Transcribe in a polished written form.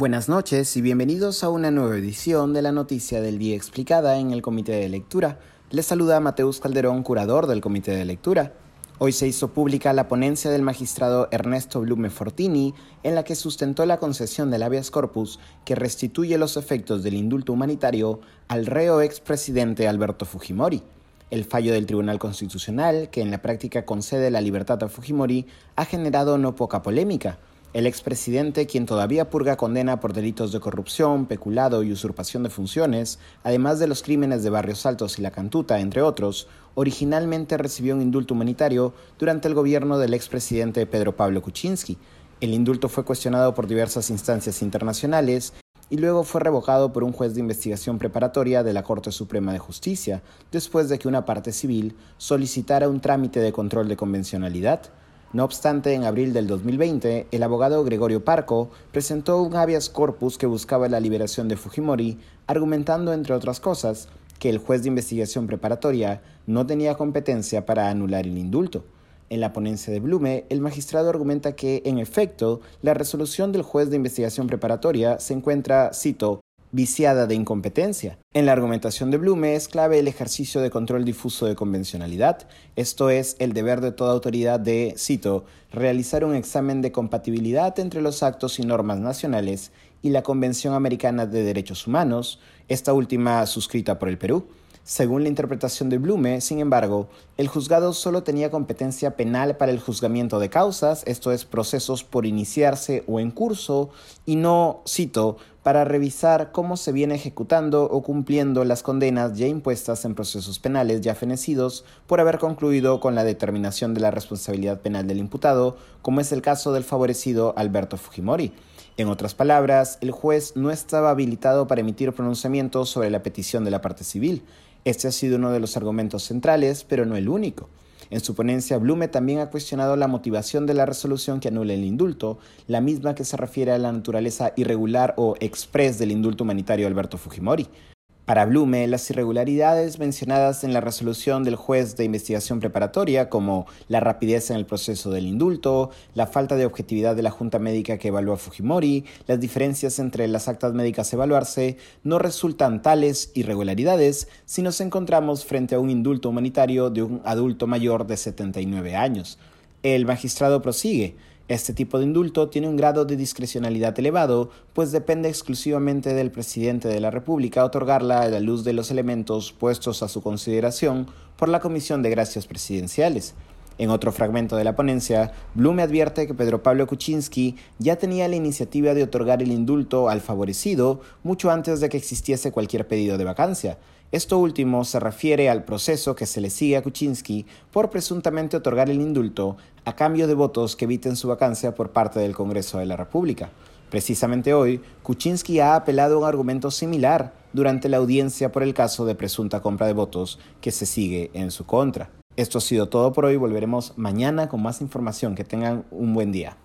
Buenas noches y bienvenidos a una nueva edición de la Noticia del Día Explicada en el Comité de Lectura. Les saluda Mateus Calderón, curador del Comité de Lectura. Hoy se hizo pública la ponencia del magistrado Ernesto Blume Fortini, en la que sustentó la concesión del habeas corpus que restituye los efectos del indulto humanitario al reo expresidente Alberto Fujimori. El fallo del Tribunal Constitucional, que en la práctica concede la libertad a Fujimori, ha generado no poca polémica. El expresidente, quien todavía purga condena por delitos de corrupción, peculado y usurpación de funciones, además de los crímenes de Barrios Altos y La Cantuta, entre otros, originalmente recibió un indulto humanitario durante el gobierno del expresidente Pedro Pablo Kuczynski. El indulto fue cuestionado por diversas instancias internacionales y luego fue revocado por un juez de investigación preparatoria de la Corte Suprema de Justicia, después de que una parte civil solicitara un trámite de control de convencionalidad. No obstante, en abril del 2020, el abogado Gregorio Parco presentó un habeas corpus que buscaba la liberación de Fujimori, argumentando, entre otras cosas, que el juez de investigación preparatoria no tenía competencia para anular el indulto. En la ponencia de Blume, el magistrado argumenta que, en efecto, la resolución del juez de investigación preparatoria se encuentra, cito, viciada de incompetencia. En la argumentación de Blume es clave el ejercicio de control difuso de convencionalidad, esto es, el deber de toda autoridad de, cito, realizar un examen de compatibilidad entre los actos y normas nacionales y la Convención Americana de Derechos Humanos, esta última suscrita por el Perú. Según la interpretación de Blume, sin embargo, el juzgado solo tenía competencia penal para el juzgamiento de causas, esto es, procesos por iniciarse o en curso, y no, cito, para revisar cómo se viene ejecutando o cumpliendo las condenas ya impuestas en procesos penales ya fenecidos por haber concluido con la determinación de la responsabilidad penal del imputado, como es el caso del favorecido Alberto Fujimori. En otras palabras, el juez no estaba habilitado para emitir pronunciamientos sobre la petición de la parte civil. Este ha sido uno de los argumentos centrales, pero no el único. En su ponencia, Blume también ha cuestionado la motivación de la resolución que anula el indulto, la misma que se refiere a la naturaleza irregular o exprés del indulto humanitario Alberto Fujimori. Para Blume, las irregularidades mencionadas en la resolución del juez de investigación preparatoria, como la rapidez en el proceso del indulto, la falta de objetividad de la junta médica que evaluó a Fujimori, las diferencias entre las actas médicas a evaluarse, no resultan tales irregularidades si nos encontramos frente a un indulto humanitario de un adulto mayor de 79 años. El magistrado prosigue. Este tipo de indulto tiene un grado de discrecionalidad elevado, pues depende exclusivamente del presidente de la República otorgarla a la luz de los elementos puestos a su consideración por la Comisión de Gracias Presidenciales. En otro fragmento de la ponencia, Blume advierte que Pedro Pablo Kuczynski ya tenía la iniciativa de otorgar el indulto al favorecido mucho antes de que existiese cualquier pedido de vacancia. Esto último se refiere al proceso que se le sigue a Kuczynski por presuntamente otorgar el indulto a cambio de votos que eviten su vacancia por parte del Congreso de la República. Precisamente hoy, Kuczynski ha apelado a un argumento similar durante la audiencia por el caso de presunta compra de votos que se sigue en su contra. Esto ha sido todo por hoy. Volveremos mañana con más información. Que tengan un buen día.